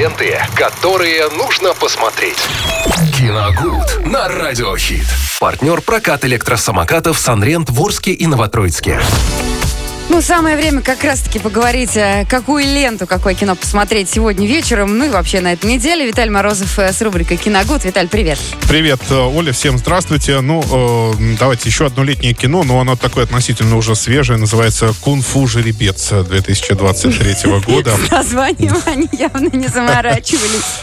ленты, которые нужно посмотреть. Киногуд на Радиохит. Партнер — прокат электросамокатов SunRent в Орске и Новотроицке. Ну, самое время как раз-таки поговорить, какую ленту, какое кино посмотреть сегодня вечером, ну и вообще на этой неделе. Виталий Морозов с рубрикой «Киногуд». Виталь, привет. Привет, Оля, всем здравствуйте. Ну, давайте еще одно летнее кино, но оно такое относительно уже свежее, называется «Кунг-фу жеребец» 2023 года. С названием они явно не заморачивались.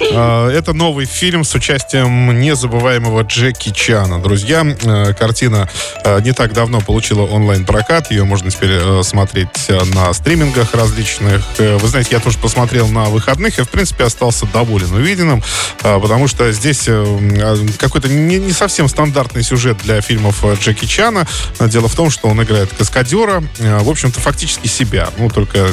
Это новый фильм с участием незабываемого Джеки Чана. Друзья, картина не так давно получила онлайн-прокат, ее можно теперь смотреть на стримингах различных. Вы знаете, я тоже посмотрел на выходных и, в принципе, остался доволен увиденным, потому что здесь какой-то не совсем стандартный сюжет для фильмов Джеки Чана. Дело в том, что он играет каскадера, в общем-то, фактически себя, ну, только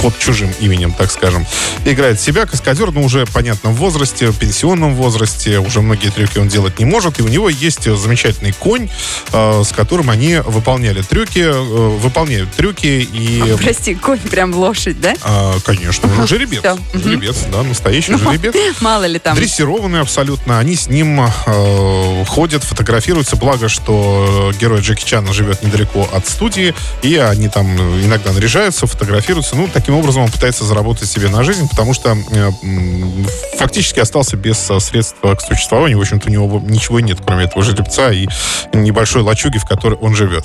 под чужим именем, так скажем. Играет себя, каскадер, но уже, понятно, в возрасте, в пенсионном возрасте, уже многие трюки он делать не может, и у него есть замечательный конь, с которым они выполняли трюки, и... А, прости, конь прям лошадь, да? А, конечно, ну, жеребец. Жеребец, да, настоящий жеребец. Мало ли там. Дрессированный абсолютно. Они с ним ходят, фотографируются. Благо, что герой Джеки Чана живет недалеко от студии, и они там иногда наряжаются, фотографируются. Ну, таким образом он пытается заработать себе на жизнь, потому что фактически остался без средств к существованию. В общем-то, у него ничего нет, кроме этого жеребца и небольшой лачуги, в которой он живет.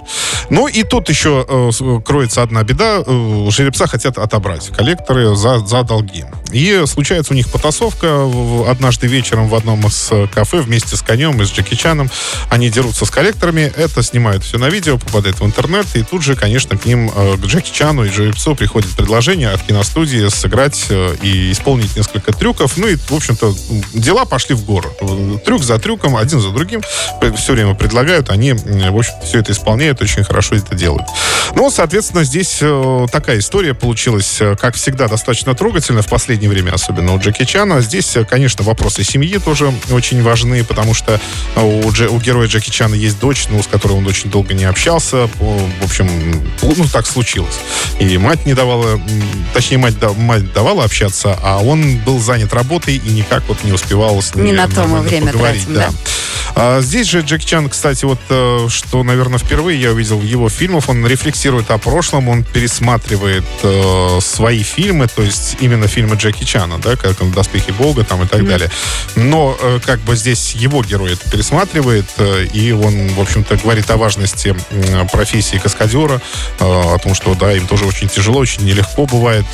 Ну, и тут еще... кроется одна беда. Жеребца хотят отобрать коллекторы за долги. И случается у них потасовка. Однажды вечером в одном из кафе вместе с конем и с Джеки Чаном они дерутся с коллекторами. Это снимают все на видео, попадает в интернет. И тут же, конечно, к ним, к Джеки Чану и жеребцу, приходит предложение от киностудии сыграть и исполнить несколько трюков. Ну и, в общем-то, дела пошли в гору. Трюк за трюком, один за другим. Все время предлагают. Они, в общем, все это исполняют, очень хорошо это делают. Ну, соответственно, здесь такая история получилась, как всегда, достаточно трогательная, в последнее время особенно у Джеки Чана. Здесь, конечно, вопросы семьи тоже очень важны, потому что у героя Джеки Чана есть дочь, ну, с которой он очень долго не общался. В общем, ну, так случилось. И мать не давала, точнее, мать давала общаться, а он был занят работой и никак вот не успевал с ней не на то время поговорить. Тратим, да. Здесь же Джеки Чан, кстати, вот что, наверное, впервые я увидел в его фильмах, он рефлексирует о прошлом, он пересматривает свои фильмы, то есть именно фильмы Джеки Чана, да, как «Доспехи Бога» там и так далее. Но как бы здесь его герой это пересматривает, и он, в общем-то, говорит о важности профессии каскадера, о том, что, да, им тоже очень тяжело, очень нелегко бывает,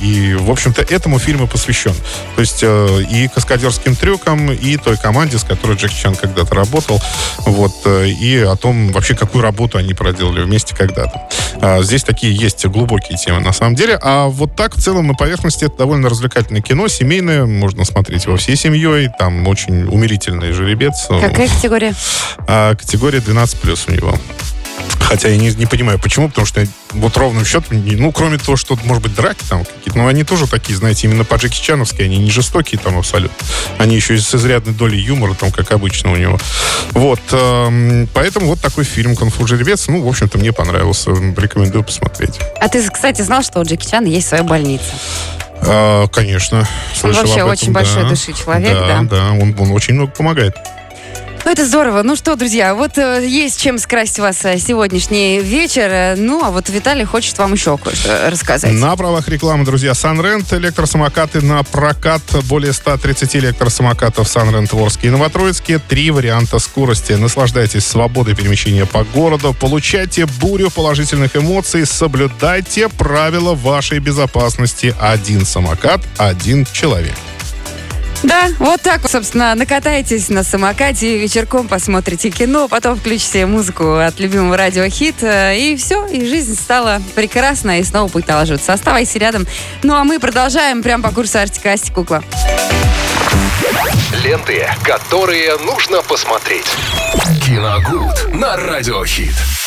и, в общем-то, этому фильм и посвящен. То есть и каскадерским трюкам, и той команде, с которой Джеки Чан когда-то работал, вот, и о том вообще, какую работу они проделали вместе когда-то. Здесь такие есть глубокие темы, на самом деле, а вот так в целом на поверхности это довольно развлекательное кино, семейное, можно смотреть во всей семьей, там очень умилительный жеребец. Какая категория? Категория 12+, у него. Хотя я не понимаю, почему, потому что вот ровным счетом, ну, кроме того, что, может быть, драки там какие-то, но они тоже такие, знаете, именно по-джеки чановски, они не жестокие там абсолютно. Они еще и с изрядной долей юмора там, как обычно у него. Вот. Поэтому вот такой фильм «Кунг-фу жеребец», ну, в общем-то, мне понравился. Рекомендую посмотреть. А ты, кстати, знал, что у Джеки Чана есть своя больница? Конечно. Он вообще очень большой души человек, да? Да, он очень много помогает. Ну, это здорово. Ну что, друзья, вот есть чем скрасить вас сегодняшний вечер. Ну, а вот Виталий хочет вам еще кое-что рассказать. На правах рекламы, друзья, SunRent, электросамокаты на прокат. Более 130 электросамокатов SunRent в Орске и Новотроицке. 3 варианта скорости. Наслаждайтесь свободой перемещения по городу. Получайте бурю положительных эмоций. Соблюдайте правила вашей безопасности. Один самокат, один человек. Да, вот так, собственно, накатайтесь на самокате, вечерком посмотрите кино, потом включите музыку от любимого радиохита, и все, и жизнь стала прекрасна, и снова путь налаживается. Оставайся рядом. Ну, а мы продолжаем прямо по курсу Артика Асти Кукла. Ленты, которые нужно посмотреть. Киногуд на радиохит.